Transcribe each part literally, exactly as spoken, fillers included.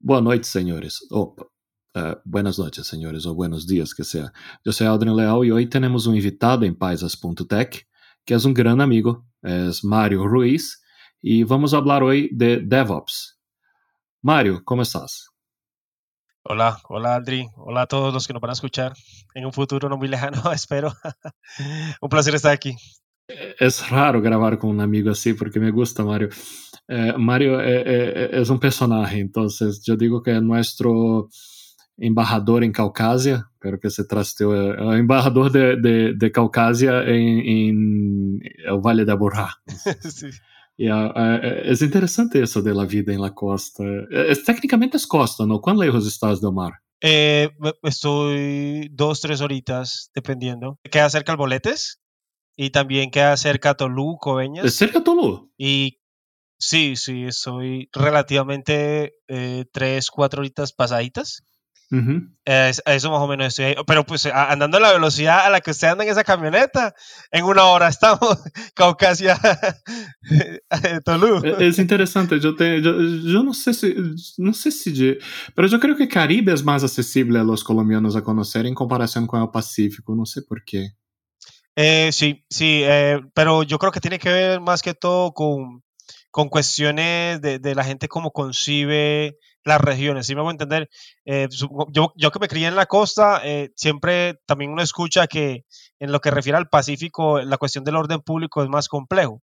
Boa noite, senhores. Opa, uh, buenas noches, senhores, ou buenos dias, que sea. Eu sou Aldrin Leal e hoje temos um invitado em paisas.tech, que é um grande amigo, é Mario Ruiz, e vamos falar hoje de DevOps. Mario, como estás? Hola, hola Aldrin, hola a todos los que nos van a escuchar en un futuro no muy lejano, espero. Un placer estar aquí. Es raro grabar con un amigo así porque me gusta Mario. Eh, Mario eh, eh, es un personaje, entonces yo digo que es nuestro embajador en Caucasia, pero que se trasteó, el embajador de, de, de Caucasia en, en el Valle de Aburrá. Sí. Yeah, é, é interessante isso da vida em la costa. É, é, tecnicamente é costa, não? Quão lejos estás do mar? Eh, estou duas, três horitas, dependendo. Queda cerca Alboletes e também queda cerca Tolú, Coveñas. É cerca Tolú? E sim, sim, estou relativamente eh, três, quatro horitas pasaditas. Uh-huh. Eh, eso más o menos estoy ahí. Pero pues andando a la velocidad a la que usted anda en esa camioneta, en una hora estamos Caucasia Tolú. Es interesante, yo, te, yo, yo no sé si, no sé si yo, pero yo creo que Caribe es más accesible a los colombianos a conocer en comparación con el Pacífico, no sé por qué. Eh, sí, sí, eh, pero yo creo que tiene que ver más que todo con, con cuestiones de, de la gente como concibe las regiones, si ¿sí me voy a entender? Eh, yo, yo que me crié en la costa, eh, siempre también uno escucha que en lo que refiere al Pacífico, la cuestión del orden público es más complejo.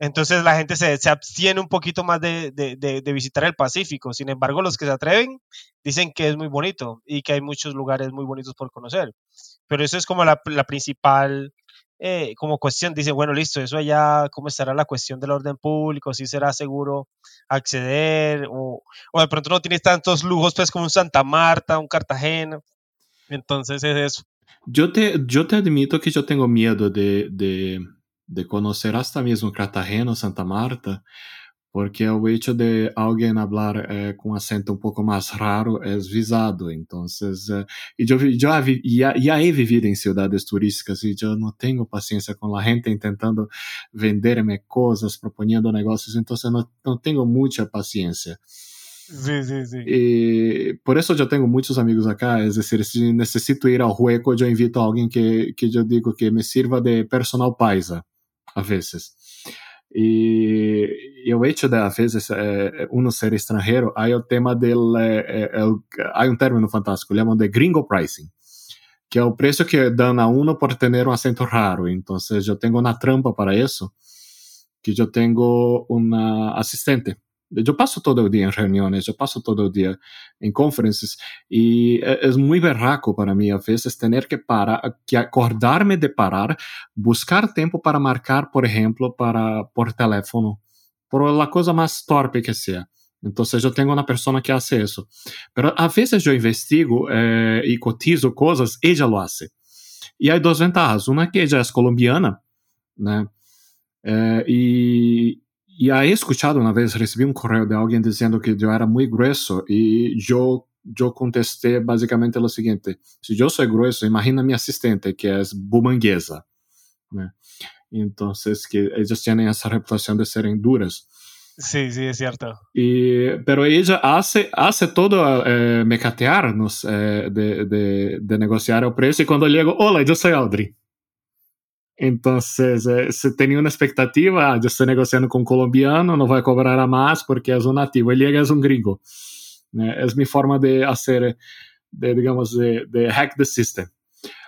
Entonces la gente se, se abstiene un poquito más de, de, de, de visitar el Pacífico. Sin embargo, los que se atreven dicen que es muy bonito y que hay muchos lugares muy bonitos por conocer. Pero eso es como la, la principal eh, como cuestión. Dicen, bueno, listo, eso allá, ¿cómo estará la cuestión del orden público? ¿Sí será seguro acceder? O, o de pronto no tienes tantos lujos pues como un Santa Marta, un Cartagena. Entonces es eso. Yo te, yo te admito que yo tengo miedo de... de... de conocer hasta mesmo Cartagena ou Santa Marta, porque o hecho de alguém falar eh, com acento um pouco mais raro é visado. Então, eh, eu, eu vi, já, já he vivido em cidades turísticas e eu não tenho paciência com a gente tentando vender-me coisas, proponendo negócios, então não, não tenho muita paciência. Sí, sí, sí. Y por eso yo tengo muchos amigos acá, es decir, si necesito ir al hueco, yo invito a alguien que, que yo digo que me sirva de personal paisa, a veces. Y, y el hecho de, a veces, eh, uno ser extranjero, hay el tema del, eh, el, hay un término fantástico, llaman de gringo pricing, que es el precio que dan a uno por tener un acento raro. Entonces yo tengo una trampa para eso, que yo tengo una asistente. Yo paso todo el día en reuniones, yo paso todo el día en conferencias y es muy berraco para mí a veces tener que parar, que acordarme de parar, buscar tiempo para marcar, por ejemplo, para, por teléfono, por la cosa más torpe que sea. Entonces yo tengo una persona que hace eso. Pero a veces yo investigo eh, y cotizo cosas, ella lo hace. Y hay dos ventajas. Una que ella es colombiana, ¿no? Eh, y... Y he escuchado una vez, recibí un correo de alguien diciendo que yo era muy grueso y yo, yo contesté básicamente lo siguiente. Si yo soy grueso, imagina a mi asistente que es Bumanguesa, ¿no? Entonces, que ellas tienen esa reputación de ser duras. Sí, sí, es cierto. Y, pero ella hace, hace todo eh, mecatearnos eh, de, de, de negociar el precio y cuando llego, hola, yo soy Audrey. Entonces, eh, se tenía una expectativa, yo estoy negociando con un colombiano, no voy a cobrar a más porque es un nativo, él llega, es un gringo. Eh, es mi forma de hacer, de, digamos, de, de hack the system.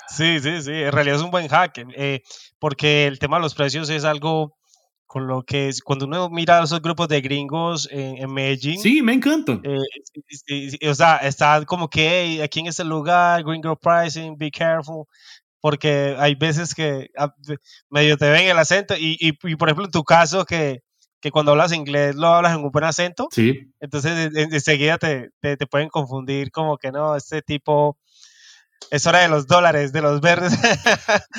Sí, sí, sí, en realidad es un buen hack, eh, porque el tema de los precios es algo con lo que es, cuando uno mira esos grupos de gringos en, en Medellín. Sí, me encantan. Eh, sí, sí, o sea, está como que hey, aquí en este lugar, gringo pricing, be careful. Porque hay veces que medio te ven el acento y, y, y por ejemplo en tu caso que, que cuando hablas inglés lo hablas en un buen acento, sí. Entonces enseguida te, te, te pueden confundir como que no, este tipo es hora de los dólares, de los verdes.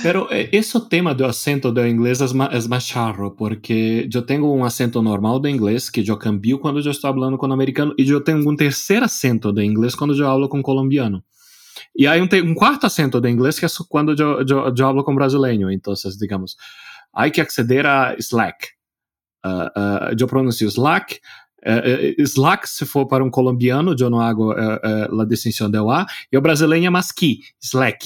Pero ese tema del acento del inglés es más, es más charro porque yo tengo un acento normal de inglés que yo cambio cuando yo estoy hablando con americano y yo tengo un tercer acento de inglés cuando yo hablo con colombiano. E há um, te- um quarto acento de inglês que é quando eu, eu, eu hablo com brasileiro. Então, digamos, há que acceder a Slack. Uh, uh, eu pronuncio Slack, é, é, Slack, se for para um colombiano, eu não hago é, é, la distinção de lá, e o brasileiro é mais que Slack.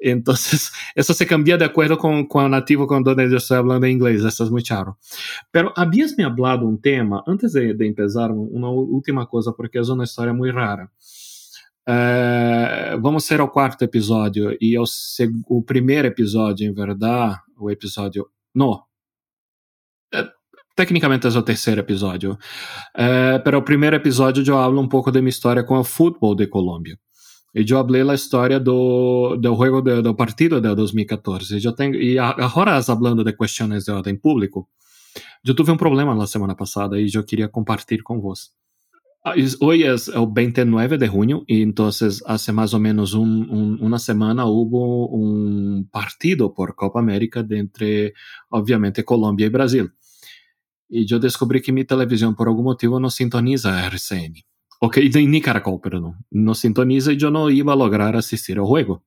Então, isso se cambia de acordo com, com o nativo com onde eu estou falando em inglês, isso é muito raro. Mas havias me hablado um tema, antes de, de empezar, uma última coisa, porque é uma história muito rara. Uh, vamos ser ao quarto episódio, e ao seg- o primeiro episódio, em verdade, o episódio... Não. Uh, tecnicamente é o terceiro episódio. Uh, pero o primeiro episódio eu hablo um pouco de minha história com o futebol de Colômbia. E eu hablei a história do, do jogo de, do partido de dos mil e catorze. Eu tenho, e agora, falando de questões de ordem público, eu tive um problema na semana passada e eu queria compartilhar com vocês. Hoje é o veintinueve de junio e então, há mais ou menos um, um, uma semana, houve um partido por Copa América entre, obviamente, Colômbia e Brasil. E eu descobri que minha televisão, por algum motivo, não sintoniza a R C N. Ok, ni Caracol, perdão. Não sintoniza e eu não ia lograr assistir ao jogo.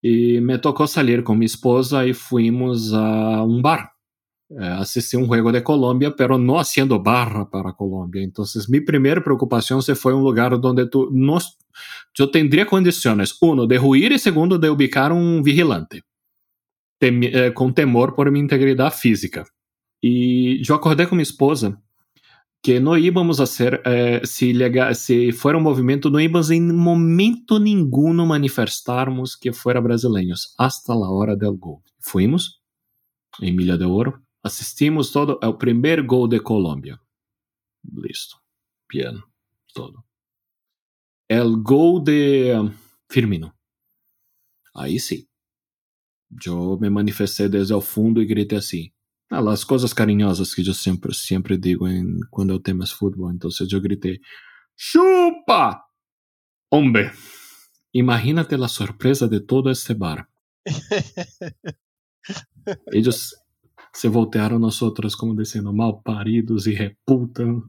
E me tocou sair com minha esposa e fuimos a um bar. Eh, assistir um jogo de Colômbia, pero não haciendo barra para Colômbia. Então, minha primeira preocupação se foi um lugar onde tu, nos, eu teria condições, um, de ruir e segundo, de ubicar um vigilante tem, eh, com temor por minha integridade física. E eu acordei com minha esposa que não íamos a ser, eh, se, llega, se for um movimento, não íamos em momento nenhum manifestarmos que fuera brasileiros, hasta la hora del gol. Fuimos, em Milha de Ouro, assistimos todo, ao primeiro gol de Colômbia. Listo, bien, todo. El gol de Firmino. Aí sim. Eu me manifestei desde o fundo e gritei assim. Ah, as coisas carinhosas que eu sempre, sempre digo em, quando eu tenho mais futebol. Então eu gritei, chupa, hombre. Imagínate a surpresa de todo este bar. Eles se voltearam nós outros como dizendo mal paridos e reputam.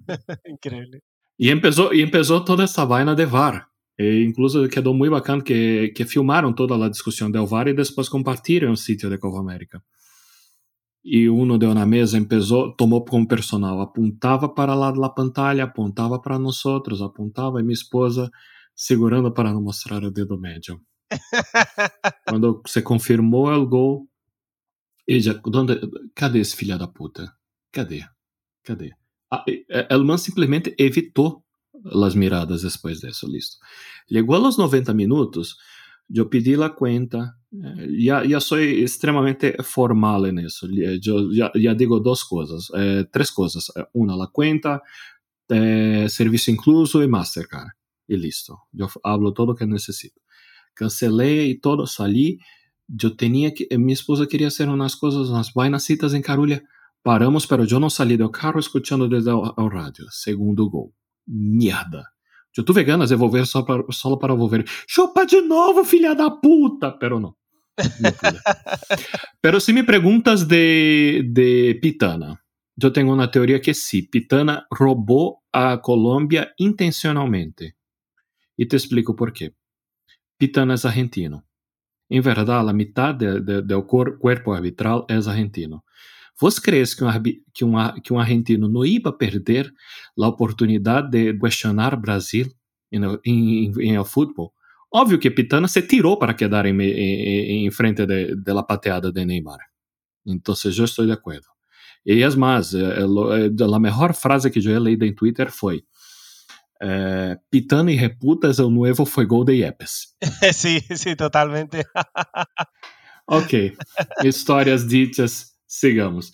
Incrível. E começou e começou toda essa vaina de V A R. E, incluso quedou muito bacana que, que filmaram toda a discussão do V A R e depois compartilharam o sítio de Copa América. E um deu na mesa, empezou, tomou como personal, apontava para lá da pantalla, apontava para nós outros, apontava e minha esposa segurando para não mostrar o dedo médio. Quando se confirmou o gol, ella, donde, cadê esse filho da puta? Cadê? Cadê? Ah, el man simplesmente evitou as miradas depois disso, listo. Chegou aos noventa minutos, eu pedi a conta. Já, já sou extremamente formal nisso. Eu já, já digo duas coisas, eh, três coisas. Uma, a conta, eh, serviço incluso e Mastercard. E listo. Eu hablo todo o que necessito. Cancelei e todo, saí. Eu tinha que... Minha esposa queria hacer umas coisas, umas vainas citas em Carulla. Paramos, mas eu não saí do carro escutando desde o rádio. Segundo gol. Merda. Eu tive ganas de volver só para, só para volver. Chupa de novo, filha da puta! Pero não. Não pude. Pero se me perguntas de, de Pitana, eu tenho uma teoria que sim. Pitana roubou a Colômbia intencionalmente. E te explico por quê. Pitana é argentino. Em verdade, a metade do corpo arbitral é argentino. Você crê que um, que, um, que um argentino não ia perder a oportunidade de questionar o Brasil em el futebol? Óbvio que Pitana se tirou para quedar em, em, em frente da pateada de Neymar. Então, eu estou de acordo. E é mais, a melhor frase que eu li em Twitter foi: Eh, Pitana y reputas el nuevo fuego de Yepes. Sí, sí, totalmente. Ok, histórias ditas, sigamos.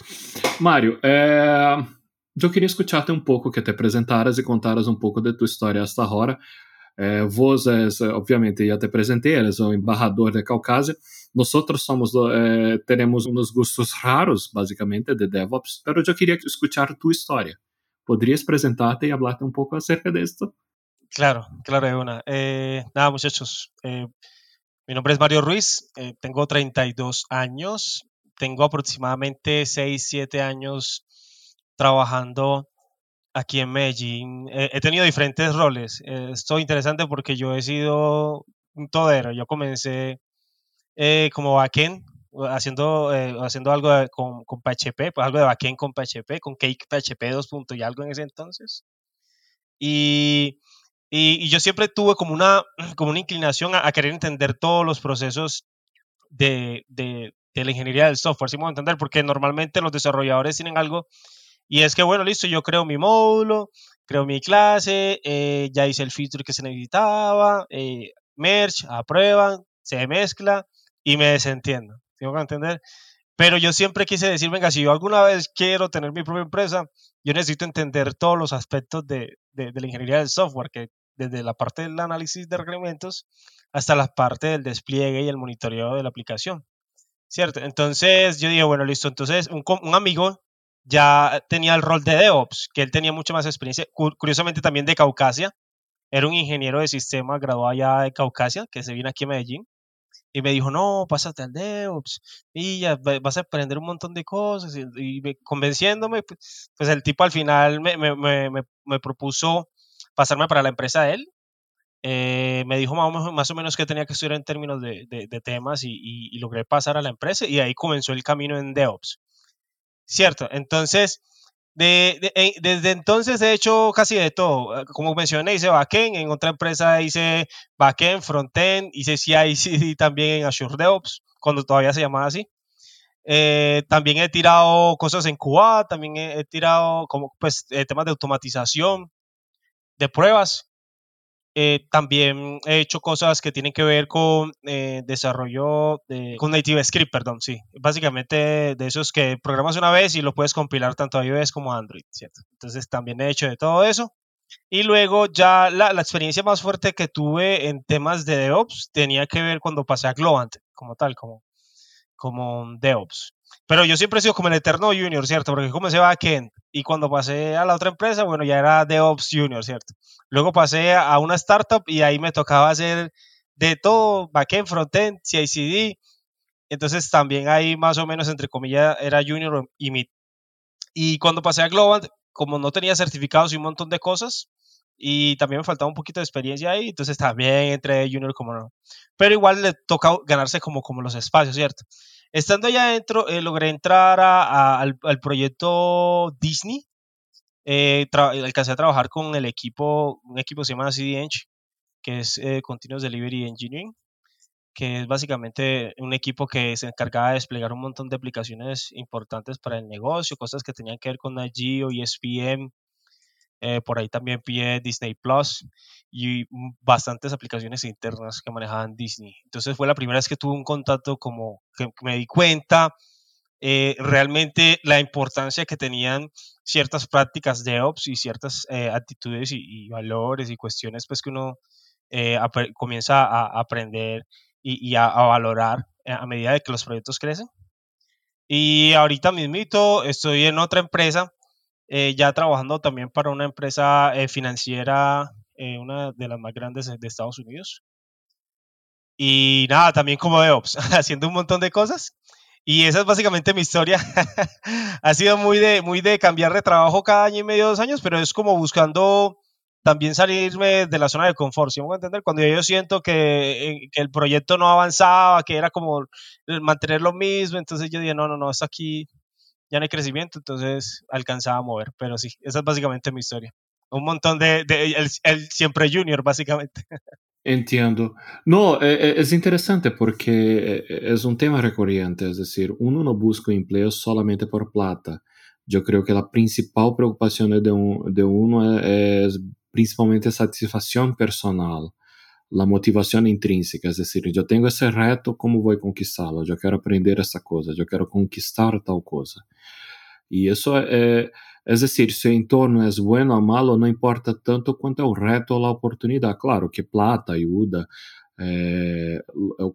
Mário, eh, eu queria escucharte um pouco, que te apresentaras e contaras um pouco de tua história hasta agora. Eh, vos, es, obviamente, já te apresentei, eres o embajador de Caucasia. Nós somos, eh, teremos uns gostos raros, basicamente, de DevOps, mas eu queria escuchar tua história. ¿Podrías presentarte y hablarte un poco acerca de esto? Claro, claro, Euna. Eh, nada, muchachos. Eh, mi nombre es Mario Ruiz, eh, tengo treinta y dos años, tengo aproximadamente seis, siete años trabajando aquí en Medellín. Eh, he tenido diferentes roles. Eh, esto es interesante porque yo he sido un todero. Yo comencé eh, como backend, haciendo, eh, haciendo algo de, con, con P H P, pues algo de backend con P H P, con Cake P H P dos punto y algo en ese entonces. Y, y, y yo siempre tuve como una, como una inclinación a, a querer entender todos los procesos de, de, de la ingeniería del software, si me voy a entender, porque normalmente los desarrolladores tienen algo, y es que, bueno, listo, yo creo mi módulo, creo mi clase, eh, ya hice el feature que se necesitaba, eh, merge, aprueban, se mezcla y me desentiendo. ¿Sí me voy a entender? Pero yo siempre quise decir, venga, si yo alguna vez quiero tener mi propia empresa, yo necesito entender todos los aspectos de, de, de la ingeniería del software, que desde la parte del análisis de requerimientos hasta la parte del despliegue y el monitoreo de la aplicación, ¿cierto? Entonces yo dije, bueno, listo, entonces un, un amigo ya tenía el rol de DevOps, que él tenía mucha más experiencia, curiosamente también de Caucasia, era un ingeniero de sistemas graduado allá de Caucasia, que se vino aquí a Medellín, y me dijo, no, pásate al DevOps, y ya vas a aprender un montón de cosas, y, y me, convenciéndome, pues, pues el tipo al final me, me, me, me, me propuso pasarme para la empresa de él, eh, me dijo más o, menos, más o menos que tenía que estudiar en términos de, de, de temas, y, y, y logré pasar a la empresa, y ahí comenzó el camino en DevOps. Cierto, entonces, de, de, desde entonces he hecho casi de todo. Como mencioné, hice backend, en otra empresa hice backend, frontend, hice C I/C D también en Azure DevOps, cuando todavía se llamaba así. Eh, también he tirado cosas en Cuba, también he, he tirado como, pues, eh, temas de automatización, de pruebas. Eh, también he hecho cosas que tienen que ver con eh, desarrollo, de, con Native Script, perdón, sí. Básicamente de esos que programas una vez y lo puedes compilar tanto a iOS como a Android, ¿cierto? Entonces también he hecho de todo eso. Y luego ya la, la experiencia más fuerte que tuve en temas de DevOps tenía que ver cuando pasé a Globant, como tal, como, como DevOps. Pero yo siempre he sido como el eterno junior, ¿cierto? Porque comencé backend y cuando pasé a la otra empresa, bueno, ya era DevOps junior, ¿cierto? Luego pasé a una startup y ahí me tocaba hacer de todo, backend, frontend, C I/C D. Entonces también ahí más o menos, entre comillas, era junior y mid. Y cuando pasé a Globant, como no tenía certificados y un montón de cosas, y también me faltaba un poquito de experiencia ahí, entonces también entré junior como no. Pero igual le toca ganarse como, como los espacios, ¿cierto? Estando allá adentro, eh, logré entrar a, a, al, al proyecto Disney. Eh, tra- alcancé a trabajar con el equipo, un equipo que se llama C D Eng, que es eh, Continuous Delivery Engineering, que es básicamente un equipo que se encargaba de desplegar un montón de aplicaciones importantes para el negocio, cosas que tenían que ver con Agile, E S P N, eh, por ahí también pillé Disney Plus y bastantes aplicaciones internas que manejaban Disney. Entonces fue la primera vez que tuve un contacto como que me di cuenta eh, realmente la importancia que tenían ciertas prácticas DevOps y ciertas eh, actitudes y, y valores y cuestiones, pues, que uno eh, ap- comienza a, a aprender y, y a, a valorar a medida de que los proyectos crecen. Y ahorita mismito estoy en otra empresa, eh, ya trabajando también para una empresa eh, financiera, eh, una de las más grandes de Estados Unidos. Y nada, también como DevOps, haciendo un montón de cosas. Y esa es básicamente mi historia. Ha sido muy de, muy de cambiar de trabajo cada año y medio, dos años, pero es como buscando también salirme de la zona de confort, ¿sí me voy a entender? Cuando yo siento que, que el proyecto no avanzaba, que era como mantener lo mismo, entonces yo dije, no, no, no, hasta aquí ya no hay crecimiento, entonces alcanzaba a mover. Pero sí, esa es básicamente mi historia. Un montón de... de el, el siempre junior, básicamente. Entiendo. No, es interesante porque es un tema recurrente, es decir, uno no busca empleo solamente por plata. Yo creo que la principal preocupación de, un, de uno es, es principalmente satisfacción personal, la motivación intrínseca, es decir, yo tengo ese reto, ¿cómo voy a conquistarlo? Yo quiero aprender esta cosa, yo quiero conquistar tal cosa. Y eso, eh, es decir, si el entorno es bueno o malo, no importa tanto cuanto el reto o la oportunidad. Claro que plata ayuda, eh,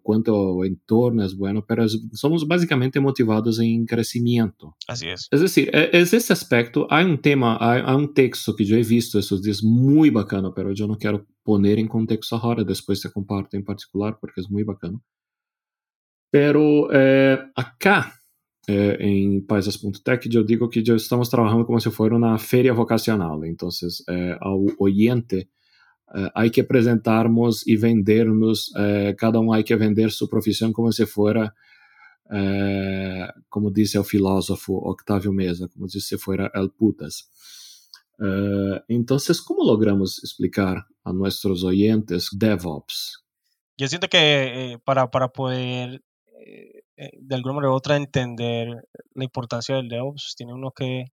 cuanto el entorno es bueno, pero es, somos básicamente motivados en crecimiento. Así es. Es decir, es ese aspecto. Hay un tema, hay, hay un texto que yo he visto estos días muy bacano, pero yo no quiero poner en contexto ahora, después te comparto en particular porque es muy bacano. Pero eh, acá... Eh, en paisas punto tech yo digo que yo estamos trabajando como si fuera una feria vocacional, entonces eh, al oyente eh, hay que presentarnos y vendernos, eh, cada uno hay que vender su profesión como si fuera é, como diz o filósofo Octavio Mesa, como se fuera el putas. É, então, como logramos explicar a nossos oyentes DevOps? Yo siento que eh, para, para poder eh, de alguna manera u otra entender la importancia del DevOps, tiene uno que,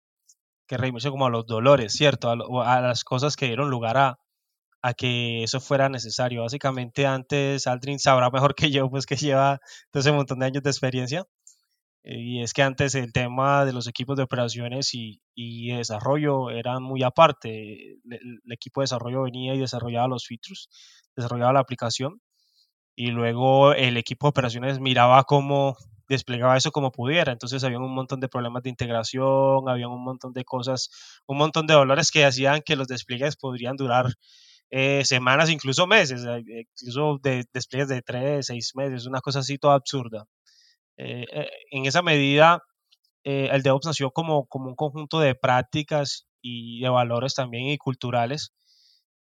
que reírse como a los dolores, ¿cierto? A, lo, a las cosas que dieron lugar a, a que eso fuera necesario. Básicamente antes, Aldrin sabrá mejor que yo, pues que lleva todo ese montón de años de experiencia. Eh, y es que antes el tema de los equipos de operaciones y, y de desarrollo era muy aparte. El, el equipo de desarrollo venía y desarrollaba los features, desarrollaba la aplicación. Y luego el equipo de operaciones miraba cómo desplegaba eso como pudiera. Entonces había un montón de problemas de integración, había un montón de cosas, un montón de dolores que hacían que los despliegues podrían durar eh, semanas, incluso meses, incluso de, despliegues de tres, seis meses, una cosa así toda absurda. Eh, eh, en esa medida, eh, el DevOps nació como, como un conjunto de prácticas y de valores también y culturales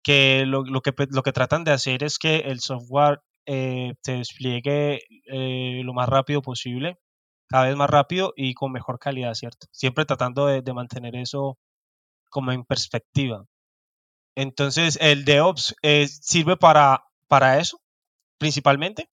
que lo, lo que, lo que tratan de hacer es que el software Eh, se despliegue eh, lo más rápido posible, cada vez más rápido y con mejor calidad, ¿cierto? Siempre tratando de, de mantener eso como en perspectiva. Entonces, el DevOps eh, sirve para, para eso, principalmente,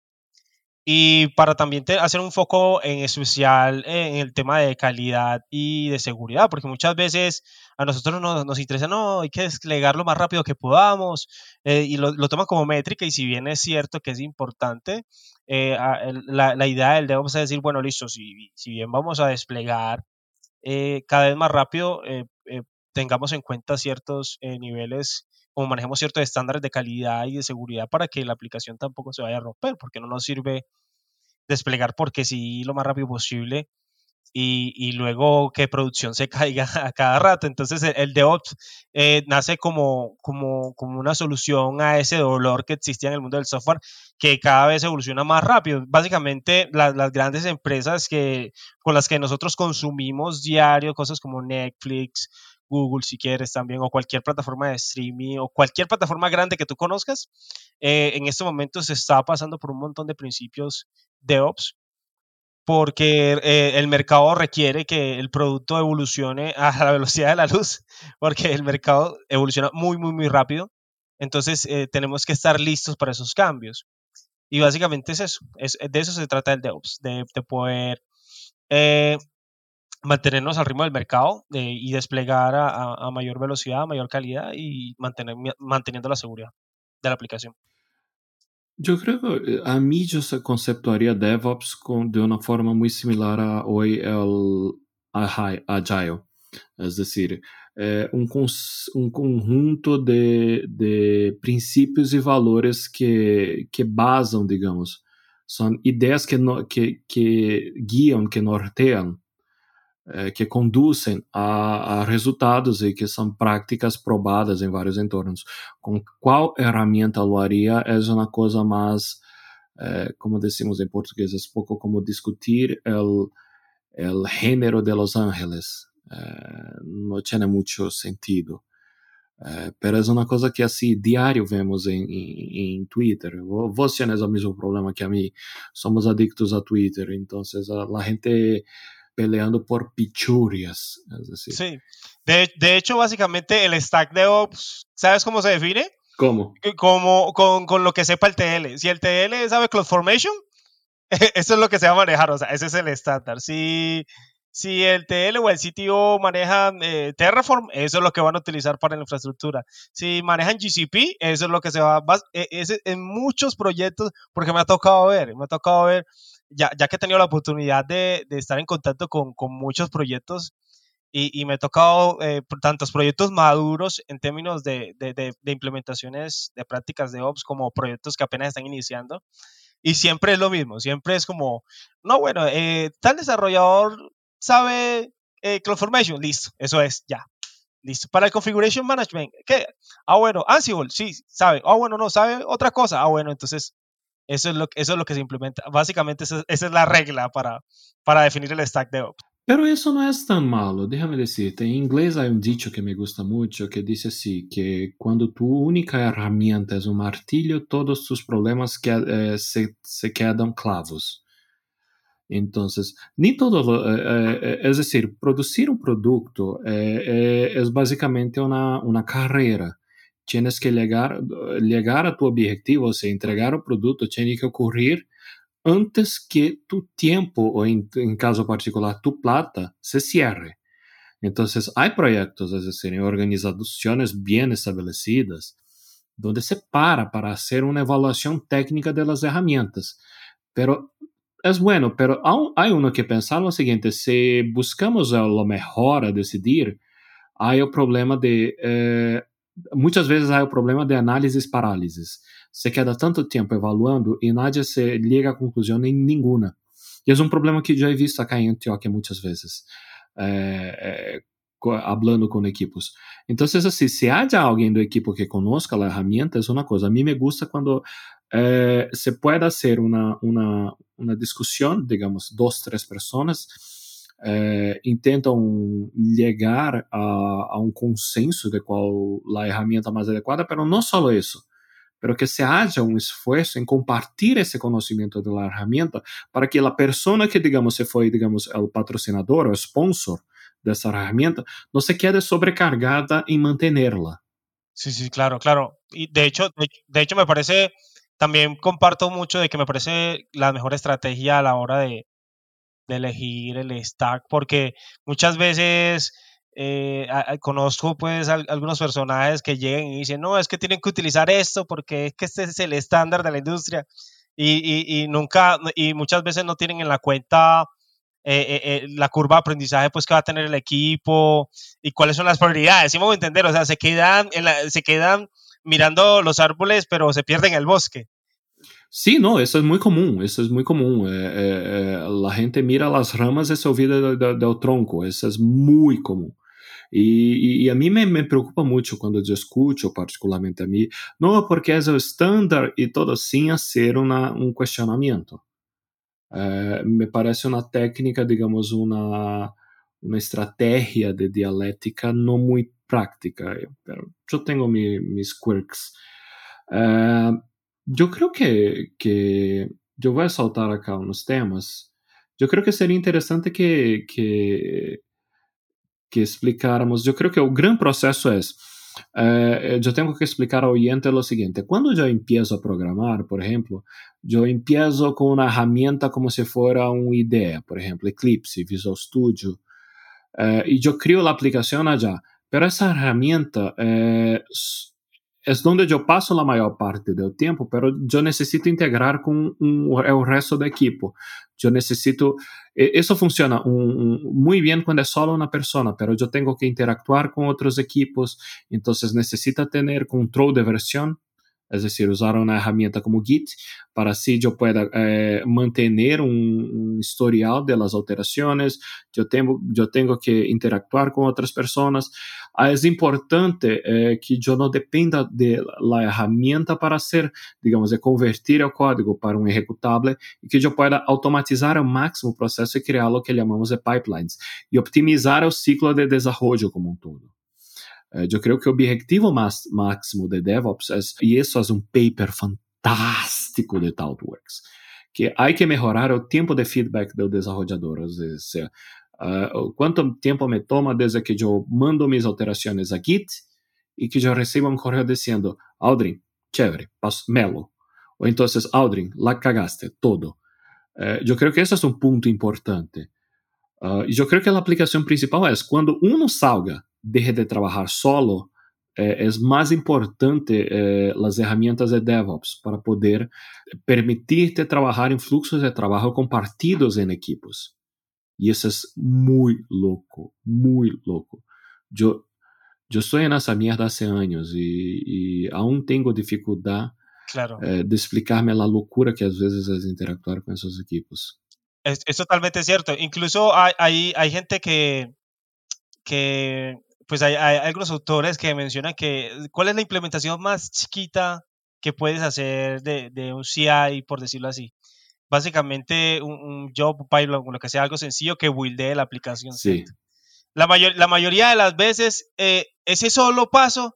y para también te, hacer un foco en especial en el tema de calidad y de seguridad, porque muchas veces a nosotros nos, nos interesa, no, hay que desplegar lo más rápido que podamos, eh, y lo, lo toman como métrica, y si bien es cierto que es importante, eh, la, la idea del DevOps es decir, bueno, listo, si, si bien vamos a desplegar eh, cada vez más rápido, eh, eh, tengamos en cuenta ciertos eh, niveles, o manejemos ciertos estándares de calidad y de seguridad para que la aplicación tampoco se vaya a romper, porque no nos sirve desplegar porque sí lo más rápido posible y, y luego que producción se caiga a cada rato. Entonces el, el DevOps eh, nace como, como, como una solución a ese dolor que existía en el mundo del software, que cada vez evoluciona más rápido. Básicamente la, las grandes empresas que, con las que nosotros consumimos diario, cosas como Netflix, Google si quieres también, o cualquier plataforma de streaming, o cualquier plataforma grande que tú conozcas, eh, en este momento se está pasando por un montón de principios DevOps, porque eh, el mercado requiere que el producto evolucione a la velocidad de la luz, porque el mercado evoluciona muy, muy, muy rápido, entonces eh, tenemos que estar listos para esos cambios, y básicamente es eso, es, de eso se trata el DevOps, de, de poder... Eh, mantenernos al ritmo del mercado eh, y desplegar a, a, a mayor velocidad, a mayor calidad y mantener, manteniendo la seguridad de la aplicación. Yo creo que a mí yo conceptuaría DevOps con, de una forma muy similar a hoy el Agile. Es decir, eh, un, un conjunto de, de principios y valores que, que basan, digamos, son ideas que, no, que, que guían, que nortean, que conduzem a, a resultados e que são práticas probadas em vários entornos. Com qual ferramenta eu faria é uma coisa mais, eh, como decimos em português, é um pouco como discutir o gênero de Los Ángeles. Eh, não tem muito sentido. Eh, mas é uma coisa que, assim, diário vemos em, em, em Twitter. Você tem o mesmo problema que a mim. Somos adictos a Twitter. Então, a, a gente... peleando por pichurias. Es decir. Sí. De, de hecho, básicamente, el stack DevOps, ¿sabes cómo se define? ¿Cómo? Como, con, con lo que sepa el T L. Si el T L sabe CloudFormation, eso es lo que se va a manejar. O sea, ese es el estándar. Si, si el T L o el C T O manejan eh, Terraform, eso es lo que van a utilizar para la infraestructura. Si manejan G C P, eso es lo que se va a... En muchos proyectos, porque me ha tocado ver, me ha tocado ver... Ya, ya que he tenido la oportunidad de, de estar en contacto con, con muchos proyectos y, y me he tocado eh, tantos proyectos maduros en términos de, de, de, de implementaciones de prácticas de DevOps como proyectos que apenas están iniciando y siempre es lo mismo, siempre es como, no bueno, eh, tal desarrollador sabe eh, CloudFormation, listo, eso es, ya, listo. Para el Configuration Management, ¿qué? Ah bueno, Ansible, sí, sabe, ah bueno, no, sabe otra cosa, ah bueno, entonces... Eso es, lo, eso es lo que se implementa. Básicamente esa, esa es la regla para, para definir el stack DevOps. Pero eso no es tan malo, déjame decirte. En inglés hay un dicho que me gusta mucho que dice así, que cuando tu única herramienta es un martillo, todos tus problemas que, eh, se, se quedan clavos. Entonces, ni todo, eh, eh, es decir, producir un producto eh, eh, es básicamente una, una carrera. Tienes que llegar, llegar a tu objetivo, o sea, entregar un producto tiene que ocurrir antes que tu tiempo, o en, en caso particular, tu plata, se cierre. Entonces, hay proyectos, es decir, organizaciones bien establecidas, donde se para para hacer una evaluación técnica de las herramientas. Pero es bueno, pero hay uno que pensar lo siguiente: si buscamos a lo mejor a decidir, hay el problema de, eh, muchas veces hay el problema de análisis parálisis. Se queda tanto tiempo evaluando y nadie se llega a conclusión en ninguna. Y es un problema que yo he visto acá en Antioquia muchas veces, eh, eh, hablando con equipos. Entonces, así, si haya alguien del equipo que conozca la herramienta, es una cosa. A mí me gusta cuando eh, se puede hacer una, una, una discusión, digamos, dos, tres personas eh, intentan llegar a, a un consenso de cuál la herramienta más adecuada, pero no solo eso, pero que se haya un esfuerzo en compartir ese conocimiento de la herramienta para que la persona que, digamos, se fue, digamos, el patrocinador o sponsor de esa herramienta, no se quede sobrecargada en mantenerla. Sí, sí, claro, claro. Y de hecho, de, de hecho me parece, también comparto mucho de que me parece la mejor estrategia a la hora de, de elegir el stack, porque muchas veces eh, a, a, conozco pues a, a algunos personajes que llegan y dicen, no, es que tienen que utilizar esto porque es que este es el estándar de la industria y, y, y nunca, y muchas veces no tienen en la cuenta Eh, eh, eh, la curva de aprendizaje pues que va a tener el equipo y cuáles son las prioridades, ¿sí me voy a entender? O sea, se quedan, en la, se quedan mirando los árboles, pero se pierden el bosque. Sí, no, eso es muy común, eso es muy común. Eh, eh, eh, la gente mira las ramas y se olvida de, de, del tronco, eso es muy común. Y, y, y a mí me, me preocupa mucho cuando yo escucho, particularmente a mí, no, porque es el estándar y todo, sin hacer una, un cuestionamiento. Uh, me parece una técnica, digamos, una, una estrategia de dialéctica no muy práctica, pero yo tengo mi, mis quirks. Uh, yo creo que, que yo voy a saltar acá unos temas. Yo creo que sería interesante que, que, que explicáramos. Yo creo que el gran proceso es, Uh, yo tengo que explicar al oyente lo siguiente. Cuando yo empiezo a programar, por ejemplo, yo empiezo con una herramienta como si fuera una idea, por ejemplo, Eclipse, Visual Studio, uh, y yo creo la aplicación allá. Pero esa herramienta uh, es donde yo paso la mayor parte del tiempo, pero yo necesito integrar con un, el resto del equipo. Yo necesito... Eso funciona un, un, muy bien cuando es solo una persona, pero yo tengo que interactuar con otros equipos, entonces necesita tener control de versión, es decir, usar una herramienta como Git, para así yo pueda eh, mantener un, un historial de las alteraciones, yo tengo, yo tengo que interactuar con otras personas. Ah, es importante eh, que yo no dependa de la herramienta para hacer, digamos, de convertir el código para un ejecutable y que yo pueda automatizar al máximo el proceso y crear lo que llamamos de pipelines y optimizar el ciclo de desarrollo como un todo. Yo creo que el objetivo más máximo de DevOps es, y eso es un paper fantástico de ThoughtWorks, que hay que mejorar el tiempo de feedback del desarrollador, es decir, uh, cuánto tiempo me toma desde que yo mando mis alteraciones a Git y que yo reciba un correo diciendo, Aldrin, chévere, paso, melo, o entonces, Aldrin, la cagaste, todo. Uh, yo creo que eso es un punto importante. Uh, yo creo que la aplicación principal es cuando uno salga, deje de trabajar solo, eh, es más importante eh, las herramientas de DevOps para poder permitirte trabajar en flujos de trabajo compartidos en equipos. Y eso es muy loco, muy loco. Yo, yo estoy en esa mierda hace años y, y aún tengo dificultad claro. eh, de explicarme la locura que a veces es interactuar con esos equipos. Es, es totalmente cierto. Incluso hay, hay, hay gente que que pues hay, hay algunos autores que mencionan que cuál es la implementación más chiquita que puedes hacer de, de un C I, por decirlo así. Básicamente un, un job, un pipeline, lo que sea, algo sencillo que buildee la aplicación. Sí. La, mayor, la mayoría de las veces eh, ese solo paso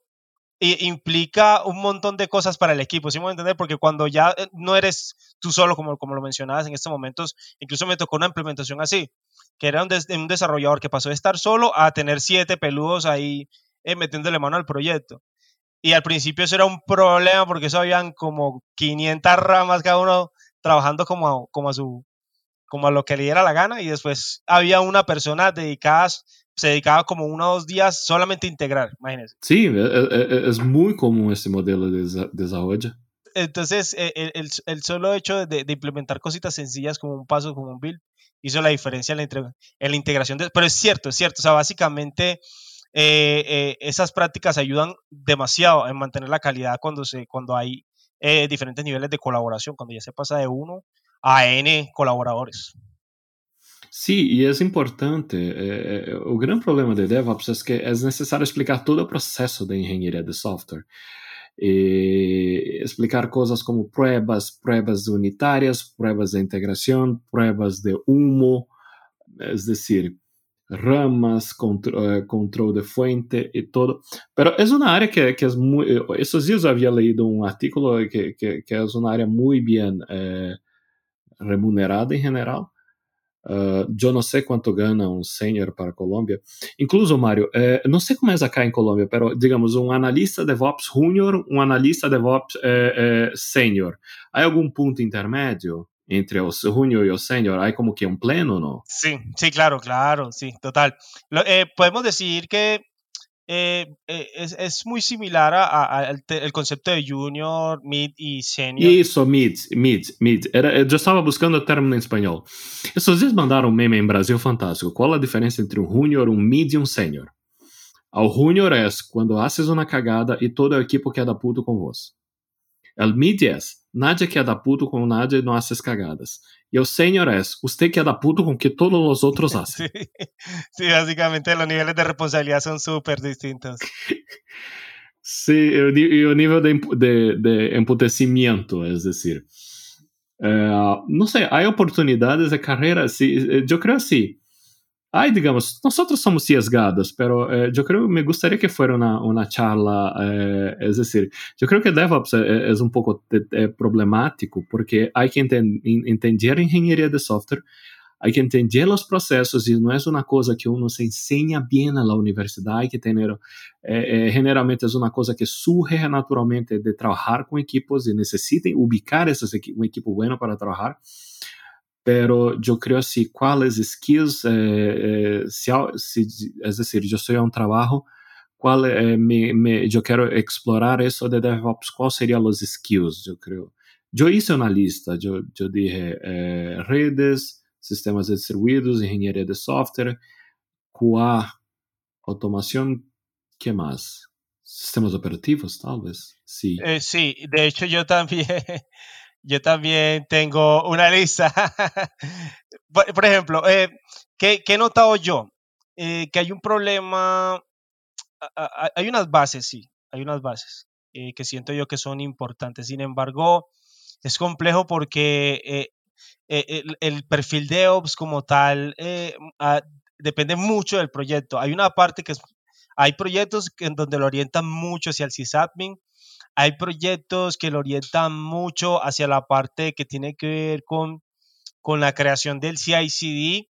implica un montón de cosas para el equipo, ¿sí me voy a entender? Porque cuando ya no eres tú solo, como, como lo mencionabas en estos momentos, incluso me tocó una implementación así, que era un, des, un desarrollador que pasó de estar solo a tener siete peludos ahí eh, metiéndole mano al proyecto. Y al principio eso era un problema porque eso habían como quinientas ramas cada uno trabajando como a, como a su como a lo que le diera la gana, y después había una persona dedicada, se dedicaba como uno o dos días solamente a integrar, imagínense. Sí, es muy común este modelo de desarrollo. Entonces, el, el, el solo hecho de, de implementar cositas sencillas como un paso, como un build, hizo la diferencia en la, entre, en la integración. De, pero es cierto, es cierto, o sea, básicamente eh, eh, esas prácticas ayudan demasiado en mantener la calidad cuando, se, cuando hay eh, diferentes niveles de colaboración, cuando ya se pasa de uno a N colaboradores. Sí, e é importante. É, é, o grande problema de DevOps é que é necessário explicar todo o processo de engenharia de software. E explicar coisas como pruebas, pruebas unitárias, pruebas de integração, pruebas de humo, é decir, ramas, contro, control de fuente e todo. Pero é uma área que, que é muito... Esses dias eu havia leído um artigo que, que, que é uma área muito bem... Eh, remunerada en general. Uh, yo no sé cuánto gana un senior para Colombia. Incluso, Mario, eh, no sé cómo es acá en Colombia, pero digamos, un analista DevOps junior, un analista DevOps eh, eh, senior. ¿Hay algún punto intermedio entre el junior y el senior? ¿Hay como que un pleno, no? Sí, sí, claro, claro, sí, total. Lo, eh, podemos decir que Eh, eh, es, es muy similar a, a, a el, te, el concepto de junior, mid y senior. Isso, mid, mid, mid. Era, eu já estava buscando o termo em espanhol. Esses dias mandaram um meme em Brasil fantástico. Qual a diferença entre um junior, um mid e um senior? O junior é quando haces uma cagada e toda a equipe queda puto com você. O mid é nadie queda puto com nadie e não haces cagadas. E o senior é você queda puto com que todos os outros hacen. Sí, sí, basicamente os níveis de responsabilidade são super distintos. Sí, e o nível de, de, de emputecimiento, é decir, uh, não sei, há oportunidades de carreira, sí, eu creio assim, há, digamos, nós somos sesgados, mas eh, eu creio, me gostaria que fosse uma, uma charla, eh, é decir, eu creio que DevOps é, é um pouco de, é problemático, porque há que enten, entender a engenharia de software, há que entender os processos, e não é uma coisa que um se ensina bem na universidade, que tener, eh, generalmente é uma coisa que surge naturalmente de trabalhar com equipos e necessitem ubicar essas, um equipo bueno para trabalhar. Pero eu creio assim, quais skills, eh, eh, se, se, é decir, eu sou um trabalho, qual, eh, me, me, eu quero explorar isso de DevOps, quais seriam os skills, eu creio. Eu hice uma lista, eu, eu dije eh, redes, sistemas distribuídos, engenharia de software, Q A, automação, que mais? Sistemas operativos, talvez? Sim, eh, sí, de hecho eu também... Yo también tengo una lista. por, por ejemplo, eh, ¿qué, ¿qué he notado yo? Eh, que hay un problema, a, a, hay unas bases, sí, hay unas bases eh, que siento yo que son importantes. Sin embargo, es complejo porque eh, eh, el, el perfil de DevOps como tal eh, a, depende mucho del proyecto. Hay una parte que es, hay proyectos en donde lo orientan mucho hacia el sysadmin. Hay proyectos que lo orientan mucho hacia la parte que tiene que ver con, con la creación del C I C D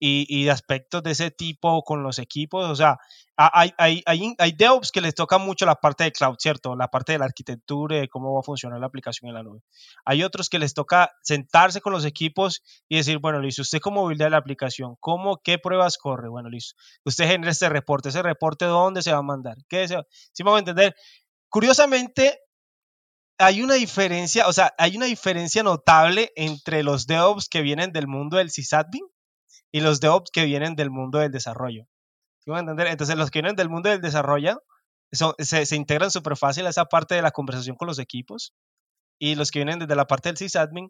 y, y de aspectos de ese tipo con los equipos. O sea, hay, hay, hay, hay DevOps que les toca mucho la parte de cloud, ¿cierto? La parte de la arquitectura, de cómo va a funcionar la aplicación en la nube. Hay otros que les toca sentarse con los equipos y decir, bueno, listo, ¿usted cómo buildea la aplicación? ¿Cómo? ¿Qué pruebas corre? Bueno, listo, usted genera este reporte. ¿Ese reporte dónde se va a mandar? ¿Qué se va? ¿Sí me voy a entender? Curiosamente, hay una diferencia, o sea, hay una diferencia notable entre los DevOps que vienen del mundo del sysadmin y los DevOps que vienen del mundo del desarrollo. ¿Sí van a entender? Entonces, los que vienen del mundo del desarrollo son, se, se integran súper fácil a esa parte de la conversación con los equipos, y los que vienen desde la parte del sysadmin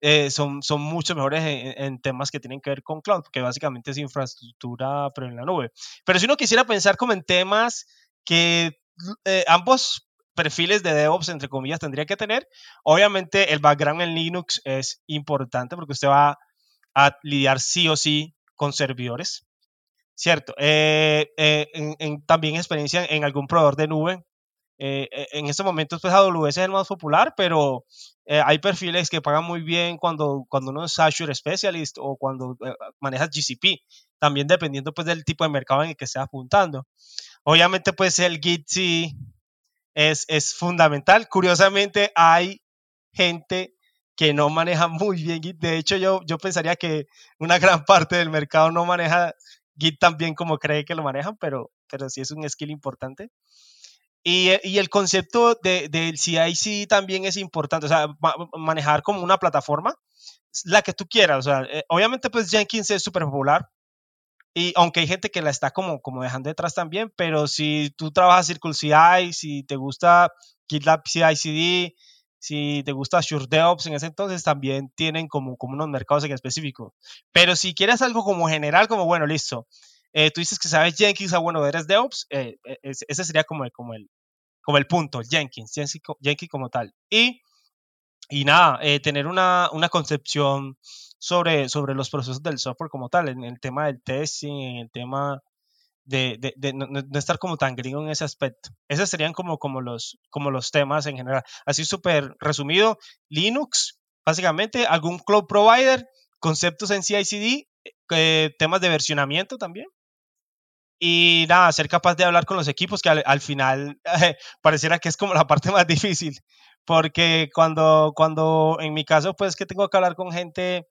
eh, son, son mucho mejores en, en temas que tienen que ver con cloud, que básicamente es infraestructura, pero en la nube. Pero si uno quisiera pensar como en temas que Eh, ambos perfiles de DevOps, entre comillas, tendría que tener. Obviamente, el background en Linux es importante porque usted va a lidiar sí o sí con servidores, ¿cierto? Eh, eh, en, en, también experiencia en algún proveedor de nube, Eh, en estos momentos, pues A W S es el más popular, pero eh, hay perfiles que pagan muy bien cuando, cuando uno es Azure Specialist o cuando eh, manejas G C P, también dependiendo pues del tipo de mercado en el que estés apuntando. Obviamente, pues el Git sí es, es fundamental. Curiosamente, hay gente que no maneja muy bien Git. De hecho, yo, yo pensaría que una gran parte del mercado no maneja Git tan bien como cree que lo manejan, pero, pero sí es un skill importante. Y, y el concepto de, del C I C D también es importante, o sea, ma, manejar como una plataforma, la que tú quieras, o sea, eh, obviamente pues Jenkins es súper popular, y aunque hay gente que la está como, como dejando detrás también, pero si tú trabajas CircleCI, si te gusta GitLab C I C D, si te gusta Azure DevOps en ese entonces, también tienen como, como unos mercados en específico. Pero si quieres algo como general, como bueno, listo, Eh, tú dices que sabes Jenkins, ah, bueno, eres DevOps, eh, ese sería como el, como el, como el punto, Jenkins, Jenkins, Jenkins como tal. Y, y nada, eh, tener una, una concepción sobre, sobre los procesos del software como tal, en el tema del testing, en el tema de, de, de no, no estar como tan gringo en ese aspecto. Esos serían como, como, los, como los temas en general. Así súper resumido, Linux, básicamente, algún cloud provider, conceptos en C I C D, eh, temas de versionamiento también. Y nada, ser capaz de hablar con los equipos, que al, al final eh, pareciera que es como la parte más difícil, porque cuando, cuando en mi caso, pues que tengo que hablar con gente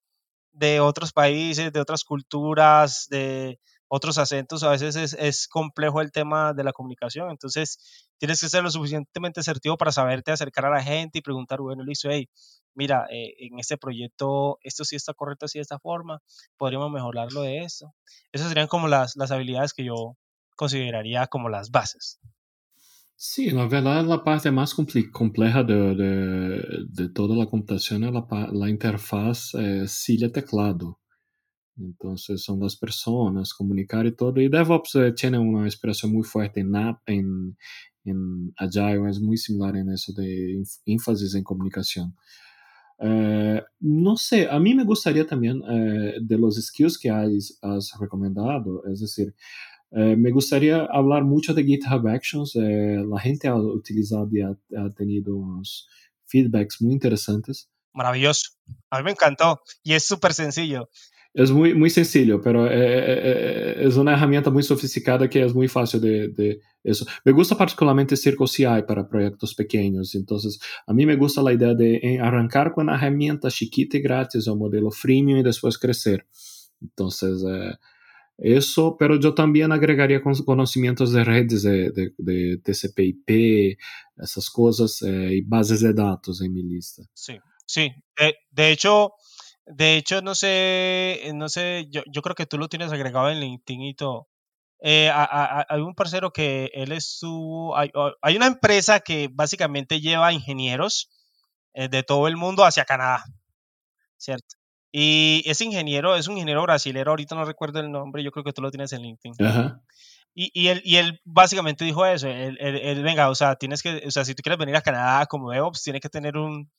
de otros países, de otras culturas, de otros acentos, a veces es, es complejo el tema de la comunicación, entonces tienes que ser lo suficientemente asertivo para saberte acercar a la gente y preguntar, bueno, listo, hey, mira, eh, en este proyecto esto sí está correcto así de esta forma, podríamos mejorarlo de esto. Esas serían como las, las habilidades que yo consideraría como las bases. Sí, la verdad la parte más compleja de, de, de toda la computación es la, la interfaz eh, silla teclado. Entonces son las personas, comunicar y todo. Y DevOps eh, tiene una expresión muy fuerte en app, en, en Agile, es muy similar en eso de énfasis en comunicación. Eh, no sé, a mí me gustaría también eh, de los skills que has, has recomendado, es decir, eh, me gustaría hablar mucho de GitHub Actions, eh, la gente ha utilizado y ha, ha tenido unos feedbacks muy interesantes. Maravilloso, a mí me encantó y es súper sencillo. Es muy, muy sencillo, pero eh, eh, es una herramienta muy sofisticada que es muy fácil de, de eso. Me gusta particularmente CircleCI para proyectos pequeños. Entonces, a mí me gusta la idea de arrancar con una herramienta chiquita y gratis o modelo freemium y después crecer. Entonces, eh, eso, pero yo también agregaría conocimientos de redes de, de, de T C P I P, esas cosas eh, y bases de datos en mi lista. Sí, sí. De, de hecho... De hecho, no sé, no sé, yo, yo creo que tú lo tienes agregado en LinkedIn y todo. Eh, a, a, hay un parcero que él estuvo, hay, hay una empresa que básicamente lleva ingenieros eh, de todo el mundo hacia Canadá, ¿cierto? Y ese ingeniero es un ingeniero brasilero, ahorita no recuerdo el nombre, yo creo que tú lo tienes en LinkedIn. Ajá. Y, y, él, y él básicamente dijo eso, él, él, él, venga, o sea, tienes que, o sea, si tú quieres venir a Canadá como DevOps, tienes que tener un...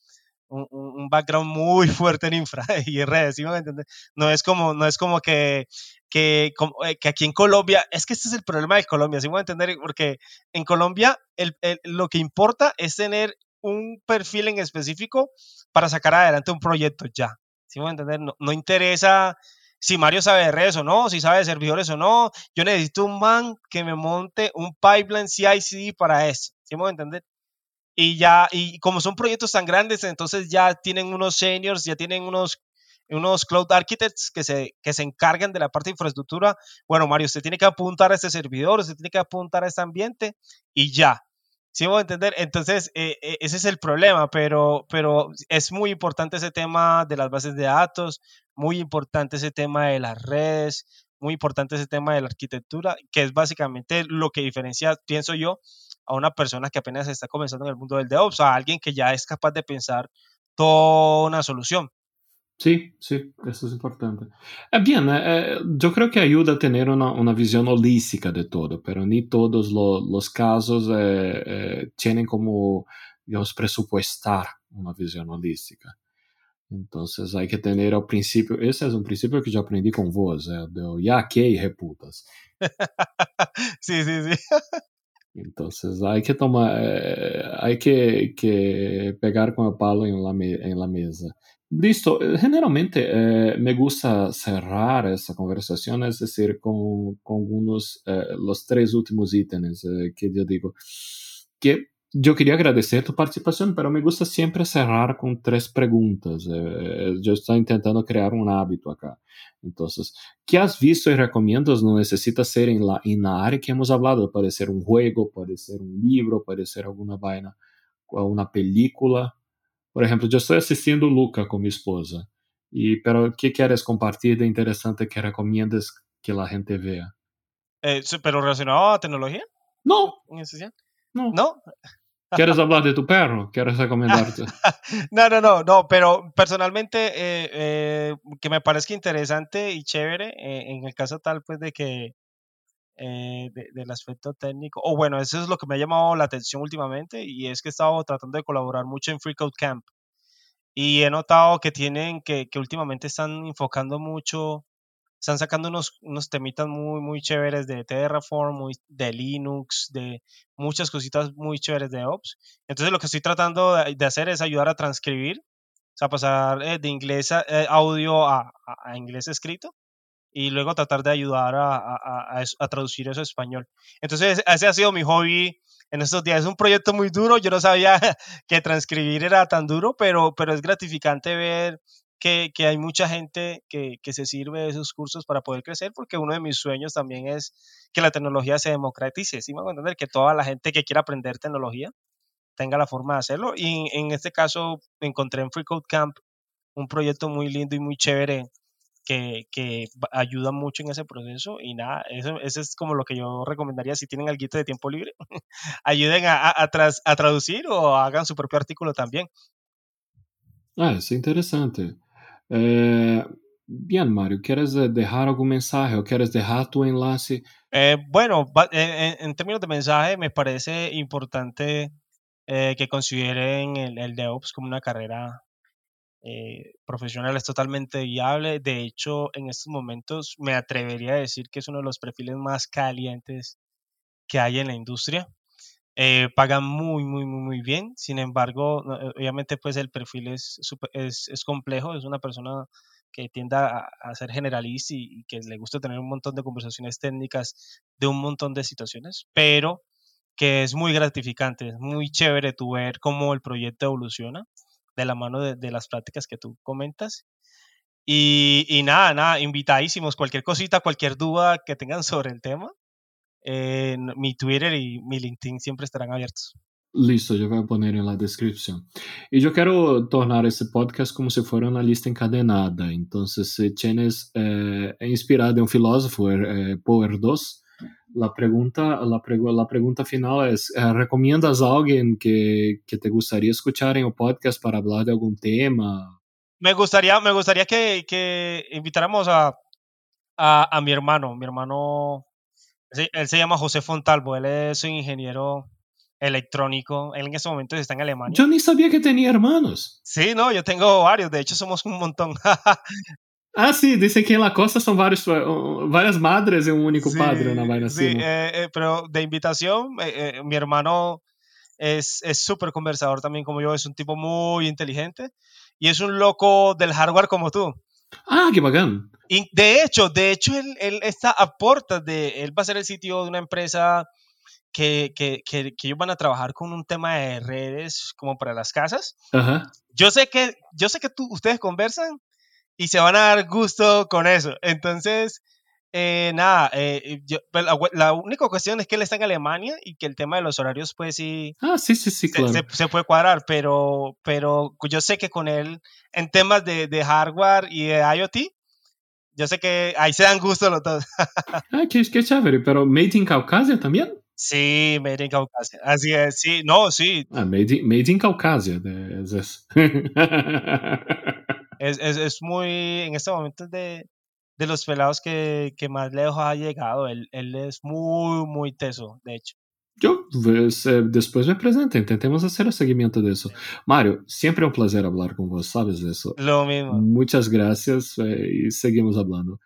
Un, un background muy fuerte en infra y redes, ¿sí me entiendes? No es como, no es como que, que, como, que aquí en Colombia, es que este es el problema de Colombia, ¿sí me entiendes? Porque en Colombia el, el, lo que importa es tener un perfil en específico para sacar adelante un proyecto ya, ¿sí me entiendes? No, no interesa si Mario sabe de redes o no, si sabe de servidores o no, yo necesito un man que me monte un pipeline C I C D para eso, ¿sí me entiendes? Y ya, y como son proyectos tan grandes, entonces ya tienen unos seniors, ya tienen unos, unos cloud architects que se, que se encargan de la parte de infraestructura. Bueno, Mario, usted tiene que apuntar a este servidor, usted tiene que apuntar a este ambiente y ya. ¿Sí me voy a entender? Entonces, eh, ese es el problema, pero, pero es muy importante ese tema de las bases de datos, muy importante ese tema de las redes, muy importante ese tema de la arquitectura, que es básicamente lo que diferencia, pienso yo, a una persona que apenas está comenzando en el mundo del DevOps, a alguien que ya es capaz de pensar toda una solución. Sí, sí, eso es importante. Bien, eh, yo creo que ayuda a tener una, una visión holística de todo, pero ni todos lo, los casos eh, eh, tienen como, digamos, presupuestar una visión holística. Entonces hay que tener al principio, ese es un principio que yo aprendí con vos, eh, de ya que y reputas. Sí, sí, sí. Entonces hay que tomar, eh, hay que, que pegar con el palo en la, me, en la mesa. Listo, generalmente eh, me gusta cerrar esta conversación, es decir, con, con unos, eh, los tres últimos ítems eh, que yo digo. Que yo quería agradecer tu participación, pero me gusta siempre cerrar con tres preguntas. Eh, yo estoy intentando crear un hábito acá. Entonces, ¿qué has visto y recomiendas? No necesita ser en la, en la área que hemos hablado. Puede ser un juego, puede ser un libro, puede ser alguna vaina, una película. Por ejemplo, yo estoy asistiendo Luca con mi esposa. Y, pero, ¿qué quieres compartir de interesante que recomiendas que la gente vea? Eh, ¿Pero relacionado a tecnología? No. No. ¿No? ¿Quieres hablar de tu perro? ¿Quieres recomendarte? No, no, no, no, pero personalmente eh, eh, que me parezca interesante y chévere, eh, en el caso tal pues de que eh, de, del aspecto técnico, o oh, bueno, eso es lo que me ha llamado la atención últimamente, y es que he estado tratando de colaborar mucho en FreeCodeCamp y he notado que tienen, que, que últimamente están enfocando mucho, están sacando unos, unos temitas muy, muy chéveres de Terraform, muy, de Linux, de muchas cositas muy chéveres de DevOps. Entonces lo que estoy tratando de, de hacer es ayudar a transcribir, o sea, pasar eh, de inglés a, eh, audio a, a, a inglés escrito, y luego tratar de ayudar a, a, a, a traducir eso a español. Entonces ese ha sido mi hobby en estos días. Es un proyecto muy duro, yo no sabía que transcribir era tan duro, pero, pero es gratificante ver... Que, que hay mucha gente que, que se sirve de esos cursos para poder crecer, porque uno de mis sueños también es que la tecnología se democratice, ¿sí me van a entender? Que toda la gente que quiera aprender tecnología tenga la forma de hacerlo, y en este caso encontré en FreeCodeCamp un proyecto muy lindo y muy chévere que, que ayuda mucho en ese proceso, y nada, eso, eso es como lo que yo recomendaría si tienen alguito de tiempo libre. Ayuden a, a, a, tras, a traducir o hagan su propio artículo también. Ah, es interesante. Eh, bien, Mario, ¿quieres dejar algún mensaje o quieres dejar tu enlace? Eh, bueno, en, en términos de mensaje, me parece importante eh, que consideren el, el DevOps como una carrera eh, profesional. Es totalmente viable. De hecho, en estos momentos me atrevería a decir que es uno de los perfiles más calientes que hay en la industria. Eh, pagan muy, muy, muy, muy bien. Sin embargo, obviamente, pues el perfil es, super, es, es complejo. Es una persona que tiende a, a ser generalista y, y que le gusta tener un montón de conversaciones técnicas de un montón de situaciones, pero que es muy gratificante. Es muy chévere tú ver cómo el proyecto evoluciona de la mano de, de las prácticas que tú comentas. Y, y nada, nada, invitadísimos. Cualquier cosita, cualquier duda que tengan sobre el tema. Eh, mi Twitter y mi LinkedIn siempre estarán abiertos. Listo, yo voy a poner en la descripción. Y yo quiero tornar este podcast como si fuera una lista encadenada. Entonces, si tienes eh, inspirado de un filósofo, eh, Power dos, la pregunta, la, pregu- la pregunta final es, eh, ¿recomiendas a alguien que, que te gustaría escuchar en un podcast para hablar de algún tema? Me gustaría, me gustaría que, que invitáramos a, a, a mi hermano, mi hermano... Sí, él se llama José Fontalvo, él es un ingeniero electrónico, él en ese momento está en Alemania. Yo ni sabía que tenía hermanos. Sí, no, yo tengo varios, de hecho somos un montón. Ah, sí, dicen que en la costa son varios, varias madres y un único sí, padre. Una vaina sí, así, ¿no? eh, eh, pero de invitación, eh, eh, mi hermano es súper conversador también como yo, es un tipo muy inteligente y es un loco del hardware como tú. Ah, qué bacán. Y de hecho, de hecho él, él está a puertas de, él va a ser el C T O de una empresa que, que, que, que ellos van a trabajar con un tema de redes como para las casas. Ajá. Yo sé que, yo sé que tú, ustedes conversan y se van a dar gusto con eso. Entonces, eh, nada, eh, yo, la, la única cuestión es que él está en Alemania y que el tema de los horarios pues sí, ah, sí, sí, sí, claro. se, se, se puede cuadrar, pero, pero yo sé que con él en temas de, de hardware y de IoT, yo sé que ahí se dan gusto los dos. Ah, qué, qué chévere, pero Made in Caucasia también. Sí, Made in Caucasia, así es, sí, no, sí. Ah, Made in, made in Caucasia, es eso. es, es, es muy, en este momento de... de los pelados que, que más lejos ha llegado. Él, él es muy, muy teso, de hecho. Yo, pues, eh, después me presento. Intentemos hacer el seguimiento de eso. Mario, siempre un placer hablar con vos, sabes de eso. Lo mismo. Muchas gracias eh, y seguimos hablando.